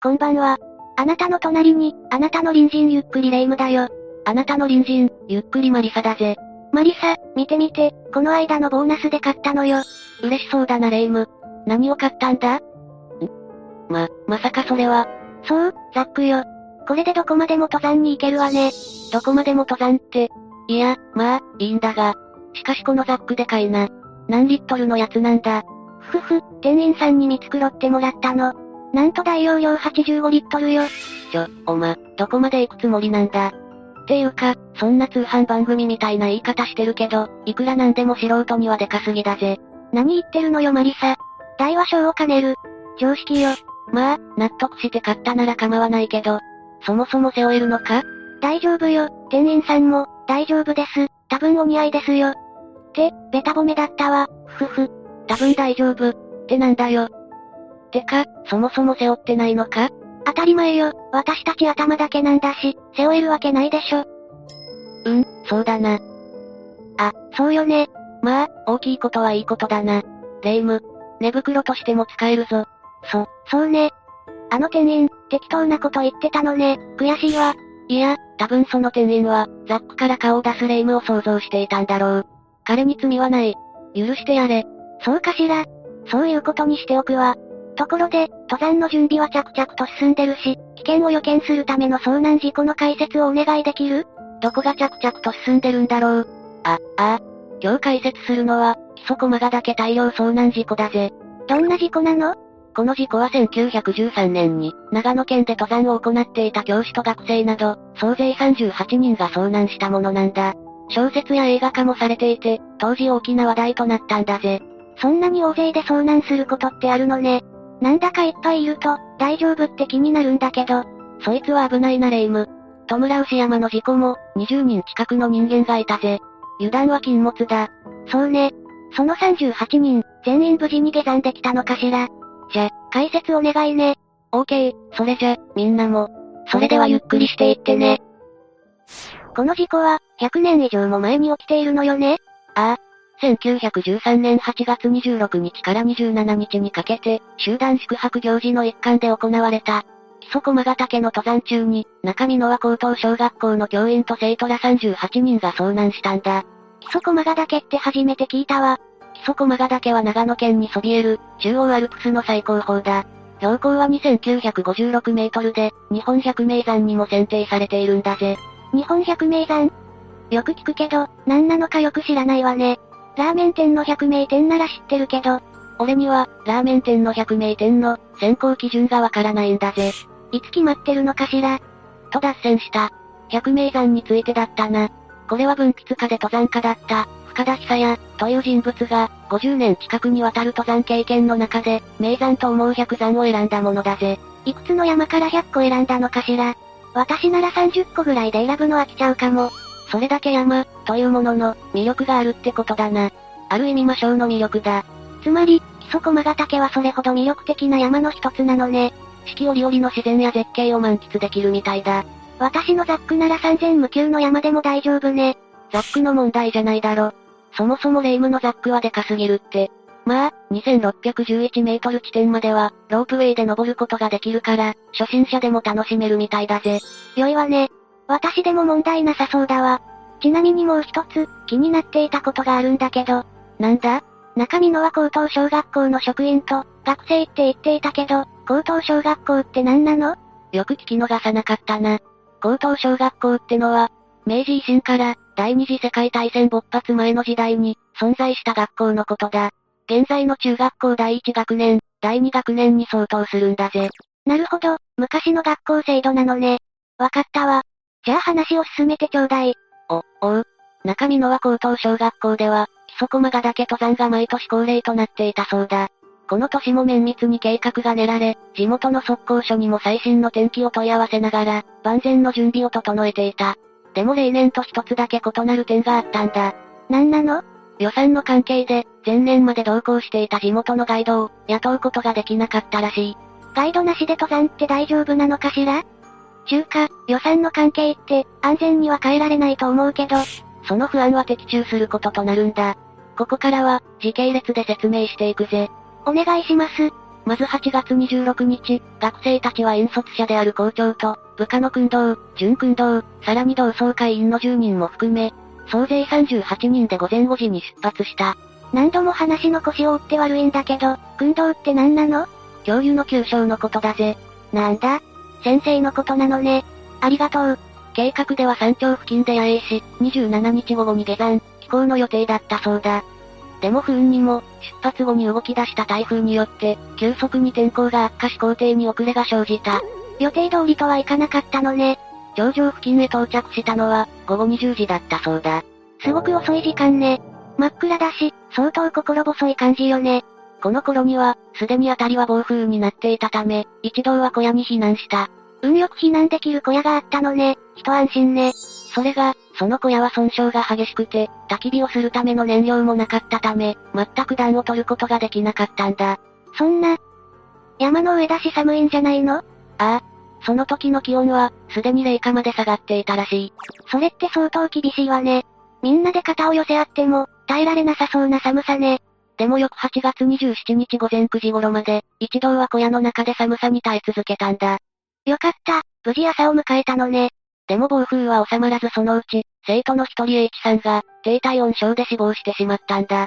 こんばんは。あなたの隣に、あなたの隣人ゆっくり霊夢だよ。あなたの隣人、ゆっくりマリサだぜ。マリサ、見てみて、この間のボーナスで買ったのよ。嬉しそうだな霊夢。何を買ったんだ？まさかそれは。そう、ザックよ。これでどこまでも登山に行けるわね。どこまでも登山って。いや、まあ、いいんだが。しかしこのザックでかいな。何リットルのやつなんだ。ふふ、店員さんに見繕ってもらったの。なんと大容量85リットルよ。どこまで行くつもりなんだ。っていうか、そんな通販番組みたいな言い方してるけど、いくらなんでも素人にはでかすぎだぜ。何言ってるのよマリサ。大は小を兼ねる。常識よ。まあ、納得して買ったなら構わないけど、そもそも背負えるのか？大丈夫よ、店員さんも、大丈夫です、多分お似合いですよ。って、ベタ褒めだったわ、ふふ。多分大丈夫、ってなんだよ。てか、そもそも背負ってないのか？当たり前よ、私たち頭だけなんだし、背負えるわけないでしょ。うん、そうだな。あ、そうよね。まあ、大きいことはいいことだな。霊夢、寝袋としても使えるぞ。そうね。あの店員、適当なこと言ってたのね、悔しいわ。いや、多分その店員は、ザックから顔を出す霊夢を想像していたんだろう。彼に罪はない。許してやれ。そうかしら。そういうことにしておくわ。ところで、登山の準備は着々と進んでるし、危険を予見するための遭難事故の解説をお願いできる？どこが着々と進んでるんだろう。今日解説するのは、木曽駒ヶ岳大量遭難事故だぜ。どんな事故なの？この事故は1913年に、長野県で登山を行っていた教師と学生など、総勢38人が遭難したものなんだ。小説や映画化もされていて、当時大きな話題となったんだぜ。そんなに大勢で遭難することってあるのね。なんだかいっぱいいると、大丈夫って気になるんだけど、そいつは危ないな霊夢。戸村牛山の事故も、20人近くの人間がいたぜ。油断は禁物だ。そうね。その38人、全員無事に下山できたのかしら。じゃ、解説お願いね。OK、それじゃ、みんなも。それではゆっくりしていってね。この事故は、100年以上も前に起きているのよね？1913年8月26日から27日にかけて、集団宿泊行事の一環で行われた。木曽駒ヶ岳の登山中に、中見野和高等小学校の教員と生徒ら38人が遭難したんだ。木曽駒ヶ岳って初めて聞いたわ。木曽駒ヶ岳は長野県にそびえる、中央アルプスの最高峰だ。標高は2956メートルで、日本百名山にも選定されているんだぜ。日本百名山？よく聞くけど、何なのかよく知らないわね。ラーメン店の百名店なら知ってるけど、俺には、ラーメン店の百名店の、選考基準がわからないんだぜ。いつ決まってるのかしら？と脱線した。百名山についてだったな。これは文筆家で登山家だった、深田久弥という人物が、50年近くにわたる登山経験の中で、名山と思う100山を選んだものだぜ。いくつの山から100個選んだのかしら？私なら30個ぐらいで選ぶの飽きちゃうかも。それだけ山、というものの、魅力があるってことだな。ある意味魔性の魅力だ。つまり、木曽駒ヶ岳はそれほど魅力的な山の一つなのね。四季折々の自然や絶景を満喫できるみたいだ。私のザックなら3000無休の山でも大丈夫ね。ザックの問題じゃないだろ。そもそも霊夢のザックはでかすぎるって。まあ、2611メートル地点までは、ロープウェイで登ることができるから、初心者でも楽しめるみたいだぜ。良いわね。私でも問題なさそうだわ。ちなみにもう一つ、気になっていたことがあるんだけど。なんだ？中見野和高等小学校の職員と、学生って言っていたけど、高等小学校って何なの？よく聞き逃さなかったな。高等小学校ってのは、明治維新から第二次世界大戦勃発前の時代に存在した学校のことだ。現在の中学校第1学年、第2学年に相当するんだぜ。なるほど、昔の学校制度なのね。わかったわ。じゃあ話を進めてちょうだい。おう。中見野和高等小学校では、木曽駒ヶ岳登山が毎年恒例となっていたそうだ。この年も綿密に計画が練られ、地元の測候所にも最新の天気を問い合わせながら、万全の準備を整えていた。でも例年と一つだけ異なる点があったんだ。なんなの？予算の関係で、前年まで同行していた地元のガイドを、雇うことができなかったらしい。ガイドなしで登山って大丈夫なのかしら？中華、予算の関係って、安全には変えられないと思うけど、その不安は的中することとなるんだ。ここからは、時系列で説明していくぜ。お願いします。まず8月26日、学生たちは引率者である校長と、部下の訓導、準訓導、さらに同窓会員の10人も含め、総勢38人で午前5時に出発した。何度も話の腰を折って悪いんだけど、訓導って何なの？教諭の給食のことだぜ。なんだ？先生のことなのね。ありがとう。計画では山頂付近で野営し、27日午後に下山、帰港の予定だったそうだ。でも不運にも、出発後に動き出した台風によって、急速に天候が悪化し行程に遅れが生じた。予定通りとはいかなかったのね。頂上付近へ到着したのは、午後20時だったそうだ。すごく遅い時間ね。真っ暗だし、相当心細い感じよね。この頃には、すでに辺りは暴風になっていたため、一同は小屋に避難した。運よく避難できる小屋があったのね。一安心ね。それが、その小屋は損傷が激しくて、焚き火をするための燃料もなかったため、全く暖を取ることができなかったんだ。そんな、山の上だし寒いんじゃないの？ああ。その時の気温は、すでに零下まで下がっていたらしい。それって相当厳しいわね。みんなで肩を寄せ合っても、耐えられなさそうな寒さね。でもよく8月27日午前9時頃まで、一同は小屋の中で寒さに耐え続けたんだ。よかった、無事朝を迎えたのね。でも暴風は収まらずそのうち、生徒の一人 H さんが、低体温症で死亡してしまったんだ。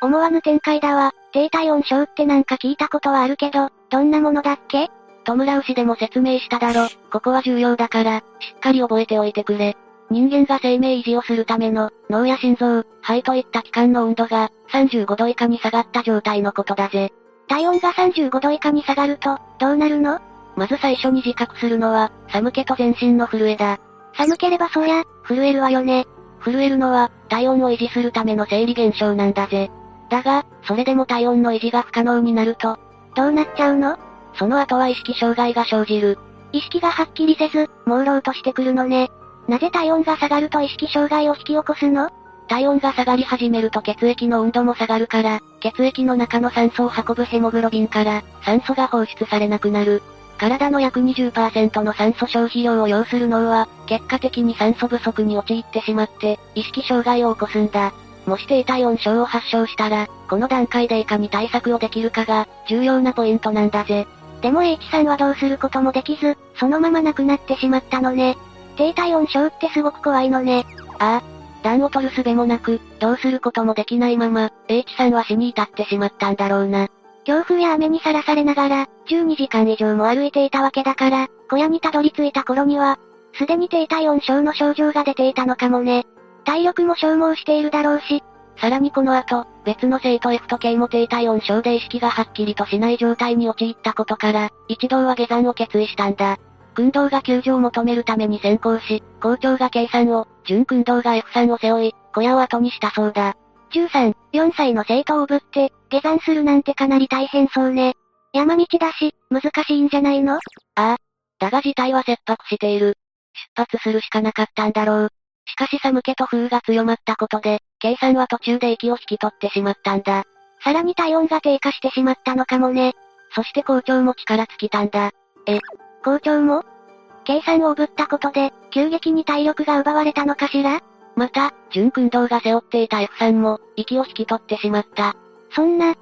思わぬ展開だわ。低体温症ってなんか聞いたことはあるけど、どんなものだっけ？トムラウ氏でも説明しただろ。ここは重要だから、しっかり覚えておいてくれ。人間が生命維持をするための、脳や心臓、肺といった器官の温度が、35度以下に下がった状態のことだぜ。体温が35度以下に下がると、どうなるの？まず最初に自覚するのは、寒気と全身の震えだ。寒ければそりゃ、震えるわよね。震えるのは、体温を維持するための生理現象なんだぜ。だが、それでも体温の維持が不可能になると、どうなっちゃうの？その後は意識障害が生じる。意識がはっきりせず、朦朧としてくるのね。なぜ体温が下がると意識障害を引き起こすの？体温が下がり始めると血液の温度も下がるから、血液の中の酸素を運ぶヘモグロビンから、酸素が放出されなくなる。体の約 20% の酸素消費量を要する脳は、結果的に酸素不足に陥ってしまって、意識障害を起こすんだ。もし低体温症を発症したら、この段階でいかに対策をできるかが、重要なポイントなんだぜ。でも H さんはどうすることもできず、そのまま亡くなってしまったのね。低体温症ってすごく怖いのね。ああ。暖を取る術もなく、どうすることもできないまま、H さんは死に至ってしまったんだろうな。強風や雨にさらされながら、12時間以上も歩いていたわけだから、小屋にたどり着いた頃には、すでに低体温症の症状が出ていたのかもね。体力も消耗しているだろうし、さらにこの後、別の生徒 F と K も低体温症で意識がはっきりとしない状態に陥ったことから、一同は下山を決意したんだ。訓導が救助を求めるために先行し、校長が K さんを、準訓導が F さんを背負い、小屋を後にしたそうだ。13、4歳の生徒をぶって、下山するなんてかなり大変そうね。山道だし、難しいんじゃないの？ああ。だが事態は切迫している。出発するしかなかったんだろう。しかし寒気と風が強まったことで、K さんは途中で息を引き取ってしまったんだ。さらに体温が低下してしまったのかもね。そして校長も力尽きたんだ。校長も？ K さんをおぶったことで、急激に体力が奪われたのかしら？また、準訓導が背負っていた F さんも、息を引き取ってしまった。そんな、悲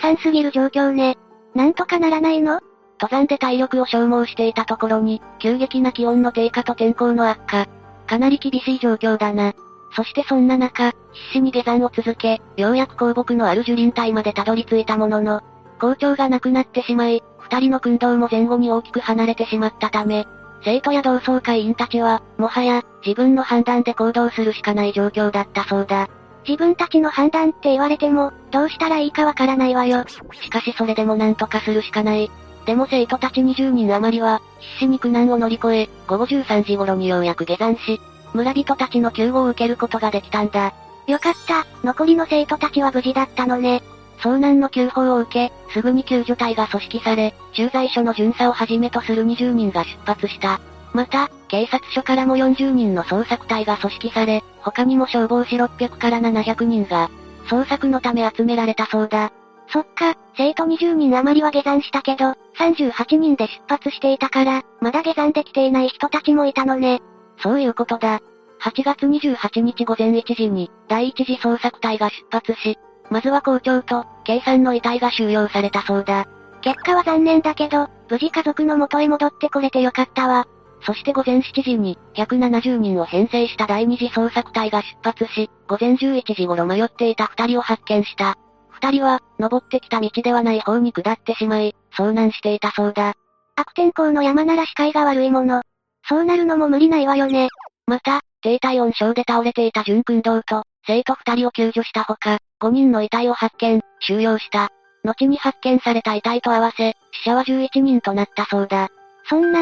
惨すぎる状況ね。なんとかならないの？登山で体力を消耗していたところに、急激な気温の低下と天候の悪化。かなり厳しい状況だな。そしてそんな中、必死に下山を続け、ようやく高木のある樹林帯までたどり着いたものの、校長が亡くなってしまい、二人の訓導も前後に大きく離れてしまったため、生徒や同窓会員たちは、もはや、自分の判断で行動するしかない状況だったそうだ。自分たちの判断って言われても、どうしたらいいかわからないわよ。しかしそれでもなんとかするしかない。でも生徒たち20人余りは、必死に苦難を乗り越え、午後13時頃にようやく下山し、村人たちの救護を受けることができたんだ。よかった、残りの生徒たちは無事だったのね。遭難の救報を受け、すぐに救助隊が組織され、駐在所の巡査をはじめとする20人が出発した。また、警察署からも40人の捜索隊が組織され、他にも消防士600から700人が、捜索のため集められたそうだ。そっか、生徒20人余りは下山したけど、38人で出発していたから、まだ下山できていない人たちもいたのね。そういうことだ。8月28日午前1時に、第1次捜索隊が出発し、まずは校長と、K さんの遺体が収容されたそうだ。結果は残念だけど、無事家族の元へ戻ってこれてよかったわ。そして午前7時に、170人を編成した第二次捜索隊が出発し、午前11時頃迷っていた二人を発見した。二人は、登ってきた道ではない方に下ってしまい、遭難していたそうだ。悪天候の山なら視界が悪いもの。そうなるのも無理ないわよね。また、低体温症で倒れていた淳君堂と、生徒二人を救助したほか、5人の遺体を発見、収容した。後に発見された遺体と合わせ、死者は11人となったそうだ。そん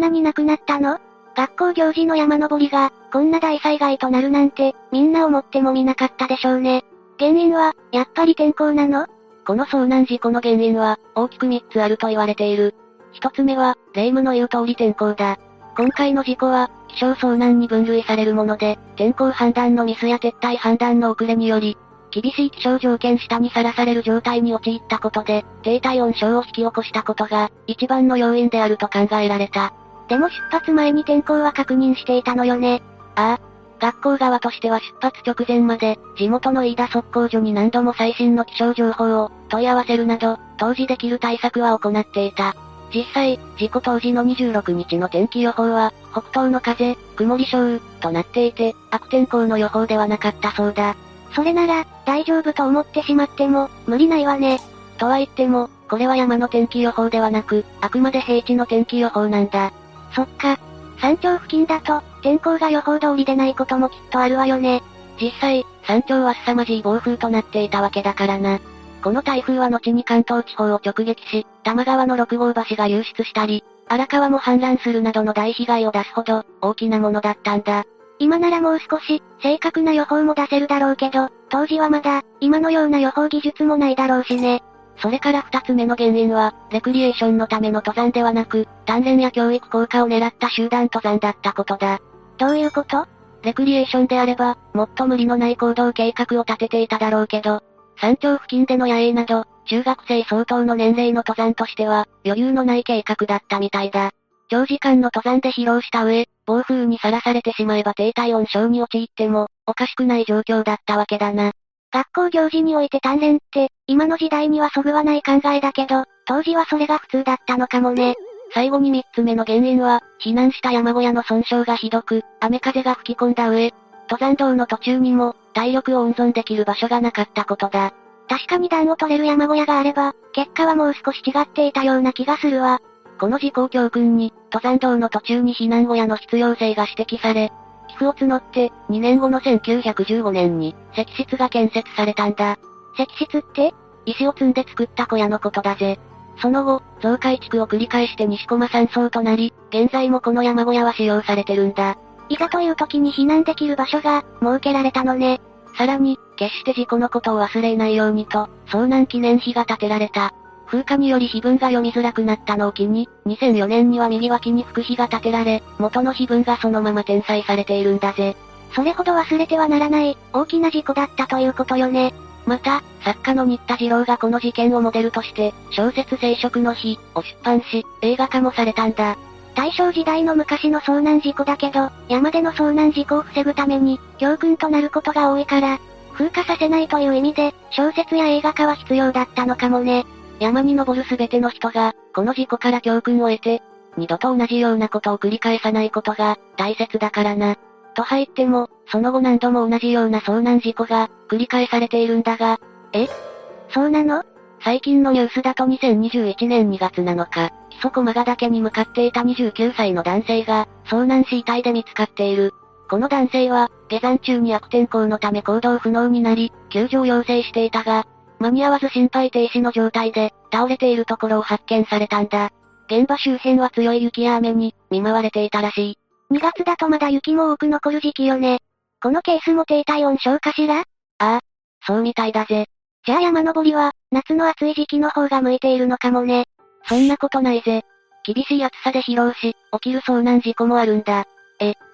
なに亡くなったの？学校行事の山登りが、こんな大災害となるなんて、みんな思ってもみなかったでしょうね。原因は、やっぱり天候なの？この遭難事故の原因は、大きく3つあると言われている。一つ目は、霊夢の言う通り天候だ。今回の事故は、気象遭難に分類されるもので、天候判断のミスや撤退判断の遅れにより、厳しい気象条件下にさらされる状態に陥ったことで、低体温症を引き起こしたことが、一番の要因であると考えられた。でも出発前に天候は確認していたのよね。ああ。学校側としては出発直前まで、地元の飯田測候所に何度も最新の気象情報を問い合わせるなど、当時できる対策は行っていた。実際、事故当時の26日の天気予報は、北東の風、曇り小雨、となっていて、悪天候の予報ではなかったそうだ。それなら、大丈夫と思ってしまっても、無理ないわね。とは言っても、これは山の天気予報ではなく、あくまで平地の天気予報なんだ。そっか。山頂付近だと、天候が予報通りでないこともきっとあるわよね。実際、山頂は凄まじい暴風となっていたわけだからな。この台風は後に関東地方を直撃し、多摩川の6号橋が流出したり、荒川も氾濫するなどの大被害を出すほど、大きなものだったんだ。今ならもう少し、正確な予報も出せるだろうけど、当時はまだ、今のような予報技術もないだろうしね。それから二つ目の原因は、レクリエーションのための登山ではなく、鍛錬や教育効果を狙った集団登山だったことだ。どういうこと？レクリエーションであれば、もっと無理のない行動計画を立てていただろうけど、山頂付近での野営など、中学生相当の年齢の登山としては、余裕のない計画だったみたいだ。長時間の登山で疲労した上、暴風にさらされてしまえば低体温症に陥っても、おかしくない状況だったわけだな。学校行事において鍛錬って、今の時代にはそぐわない考えだけど、当時はそれが普通だったのかもね。最後に3つ目の原因は、避難した山小屋の損傷がひどく、雨風が吹き込んだ上、登山道の途中にも、体力を温存できる場所がなかったことだ。確かに暖を取れる山小屋があれば、結果はもう少し違っていたような気がするわ。この事故を教訓に、登山道の途中に避難小屋の必要性が指摘され、寄付を募って、2年後の1915年に、石室が建設されたんだ。石室って？石を積んで作った小屋のことだぜ。その後、増改築を繰り返して西駒山荘となり、現在もこの山小屋は使用されてるんだ。いざという時に避難できる場所が、設けられたのね。さらに、決して事故のことを忘れないようにと、遭難記念碑が建てられた。風化により碑文が読みづらくなったのを機に、2004年には右脇に副碑が建てられ、元の碑文がそのまま転載されているんだぜ。それほど忘れてはならない、大きな事故だったということよね。また、作家の新田次郎がこの事件をモデルとして、小説生殖の日を出版し、映画化もされたんだ。大正時代の昔の遭難事故だけど、山での遭難事故を防ぐために、教訓となることが多いから、風化させないという意味で、小説や映画化は必要だったのかもね。山に登るすべての人が、この事故から教訓を得て、二度と同じようなことを繰り返さないことが、大切だからな。とは言っても、その後何度も同じような遭難事故が、繰り返されているんだが、そうなの？最近のニュースだと2021年2月7日、木曽駒ヶ岳に向かっていた29歳の男性が、遭難し遺体で見つかっている。この男性は、下山中に悪天候のため行動不能になり、救助を要請していたが、間に合わず心肺停止の状態で、倒れているところを発見されたんだ。現場周辺は強い雪や雨に、見舞われていたらしい。2月だとまだ雪も多く残る時期よね。このケースも低体温症かしら？ああ、そうみたいだぜ。じゃあ山登りは、夏の暑い時期の方が向いているのかもね。そんなことないぜ。厳しい暑さで疲労し、起きる遭難事故もあるんだ。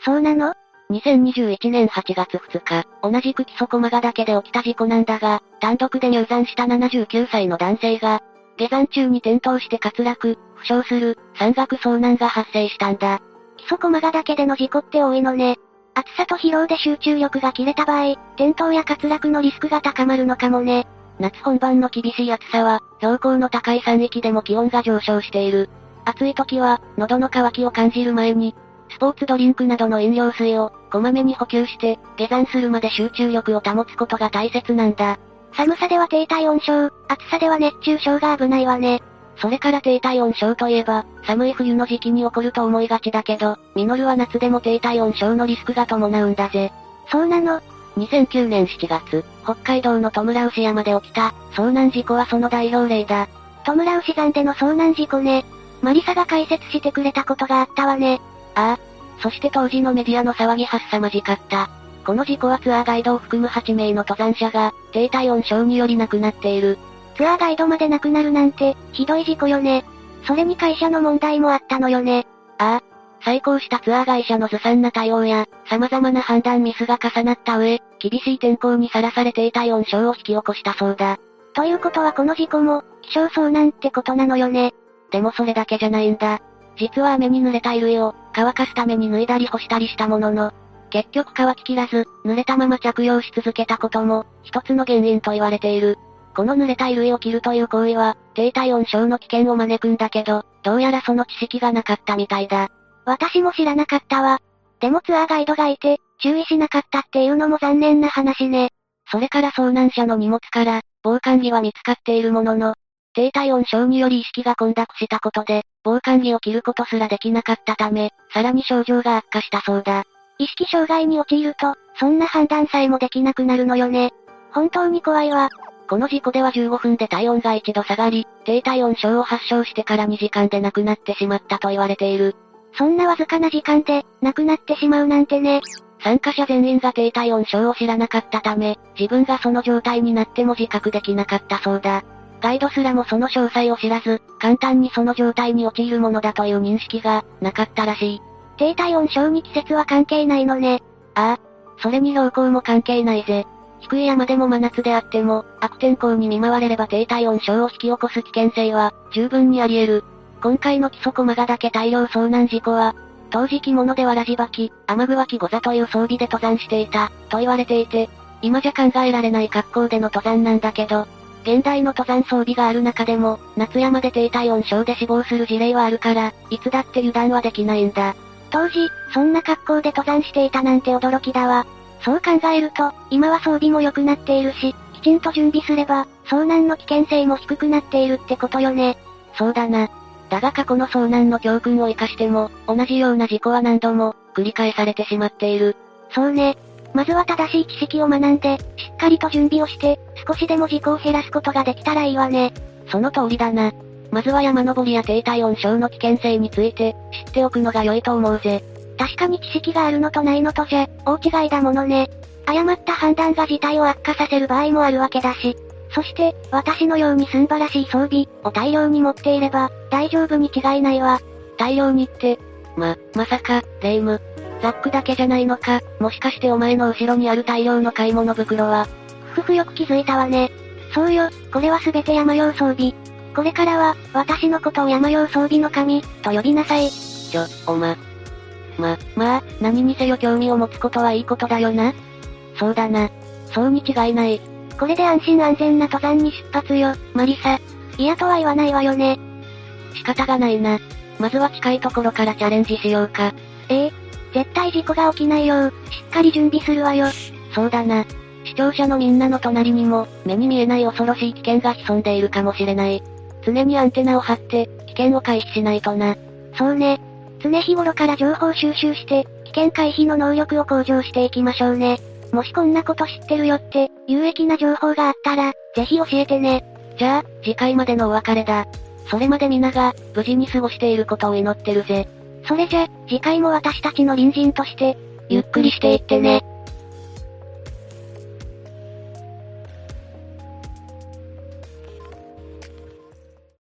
そうなの？2021年8月2日、同じく木曽駒ヶ岳で起きた事故なんだが、単独で入山した79歳の男性が、下山中に転倒して滑落、負傷する、山岳遭難が発生したんだ。木曽駒ヶ岳での事故って多いのね。暑さと疲労で集中力が切れた場合、転倒や滑落のリスクが高まるのかもね。夏本番の厳しい暑さは、標高の高い山域でも気温が上昇している。暑い時は、喉の渇きを感じる前に、スポーツドリンクなどの飲料水を、こまめに補給して、下山するまで集中力を保つことが大切なんだ。寒さでは低体温症、暑さでは熱中症が危ないわね。それから低体温症といえば、寒い冬の時期に起こると思いがちだけど、ミノルは夏でも低体温症のリスクが伴うんだぜ。そうなの？2009年7月、北海道のトムラウシ山で起きた、遭難事故はその代表例だ。トムラウシ山での遭難事故ね。マリサが解説してくれたことがあったわね。ああ。そして当時のメディアの騒ぎは凄まじかった。この事故はツアーガイドを含む8名の登山者が、低体温症により亡くなっている。ツアーガイドまで亡くなるなんて、ひどい事故よね。それに会社の問題もあったのよね。ああ。再考したツアー会社のずさんな対応や、様々な判断ミスが重なった上、厳しい天候にさらされ低体温症を引き起こしたそうだ。ということはこの事故も、気象遭難ってことなのよね。でもそれだけじゃないんだ。実は雨に濡れた衣類を、乾かすために脱いだり干したりしたものの、結局乾ききらず、濡れたまま着用し続けたことも、一つの原因と言われている。この濡れた衣類を着るという行為は、低体温症の危険を招くんだけど、どうやらその知識がなかったみたいだ。私も知らなかったわ。でもツアーガイドがいて、注意しなかったっていうのも残念な話ね。それから遭難者の荷物から、防寒着は見つかっているものの、低体温症により意識が混濁したことで、防寒着を着ることすらできなかったため、さらに症状が悪化したそうだ。意識障害に陥ると、そんな判断さえもできなくなるのよね。本当に怖いわ。この事故では15分で体温が1度下がり、低体温症を発症してから2時間で亡くなってしまったと言われている。そんなわずかな時間で、亡くなってしまうなんてね。参加者全員が低体温症を知らなかったため、自分がその状態になっても自覚できなかったそうだ。ガイドすらもその詳細を知らず、簡単にその状態に陥るものだという認識が、なかったらしい。低体温症に季節は関係ないのね。ああ。それに標高も関係ないぜ。低い山でも真夏であっても、悪天候に見舞われれば低体温症を引き起こす危険性は、十分にあり得る。今回の木曽駒ヶ岳大量遭難事故は、当時着物でわらじ履き、雨具は着ござという装備で登山していた、と言われていて、今じゃ考えられない格好での登山なんだけど、現代の登山装備がある中でも、夏山で低体温症で死亡する事例はあるから、いつだって油断はできないんだ。当時、そんな格好で登山していたなんて驚きだわ。そう考えると、今は装備も良くなっているし、きちんと準備すれば、遭難の危険性も低くなっているってことよね。そうだな。だが過去の遭難の教訓を生かしても、同じような事故は何度も、繰り返されてしまっている。そうね。まずは正しい知識を学んで、しっかりと準備をして、少しでも事故を減らすことができたらいいわね。その通りだな。まずは山登りや低体温症の危険性について、知っておくのが良いと思うぜ。確かに知識があるのとないのとじゃ、大違いだものね。誤った判断が事態を悪化させる場合もあるわけだし。そして、私のようにすんばらしい装備を大量に持っていれば、大丈夫に違いないわ。大量にって、まさか、レイム。ザックだけじゃないのか、もしかしてお前の後ろにある大量の買い物袋は。よく気づいたわね。そうよ、これはすべて山用装備。これからは、私のことを山用装備の神、と呼びなさい。まあ、何にせよ興味を持つことはいいことだよな。そうだな。そうに違いない。これで安心安全な登山に出発よ、マリサ。嫌とは言わないわよね。仕方がないな。まずは近いところからチャレンジしようか。絶対事故が起きないよう、しっかり準備するわよ。そうだな。視聴者のみんなの隣にも、目に見えない恐ろしい危険が潜んでいるかもしれない。常にアンテナを張って、危険を回避しないとな。そうね。常日頃から情報収集して、危険回避の能力を向上していきましょうね。もしこんなこと知ってるよって、有益な情報があったら、ぜひ教えてね。じゃあ、次回までのお別れだ。それまで皆が、無事に過ごしていることを祈ってるぜ。それじゃ、次回も私たちの隣人として、ゆっくりしていってね。